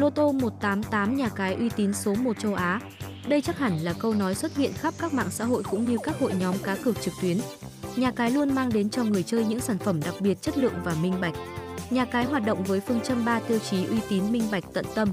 Loto 188 nhà cái uy tín số 1 châu Á. Đây chắc hẳn là câu nói xuất hiện khắp các mạng xã hội cũng như các hội nhóm cá cược trực tuyến. Nhà cái luôn mang đến cho người chơi những sản phẩm đặc biệt chất lượng và minh bạch. Nhà cái hoạt động với phương châm 3 tiêu chí uy tín, minh bạch, tận tâm.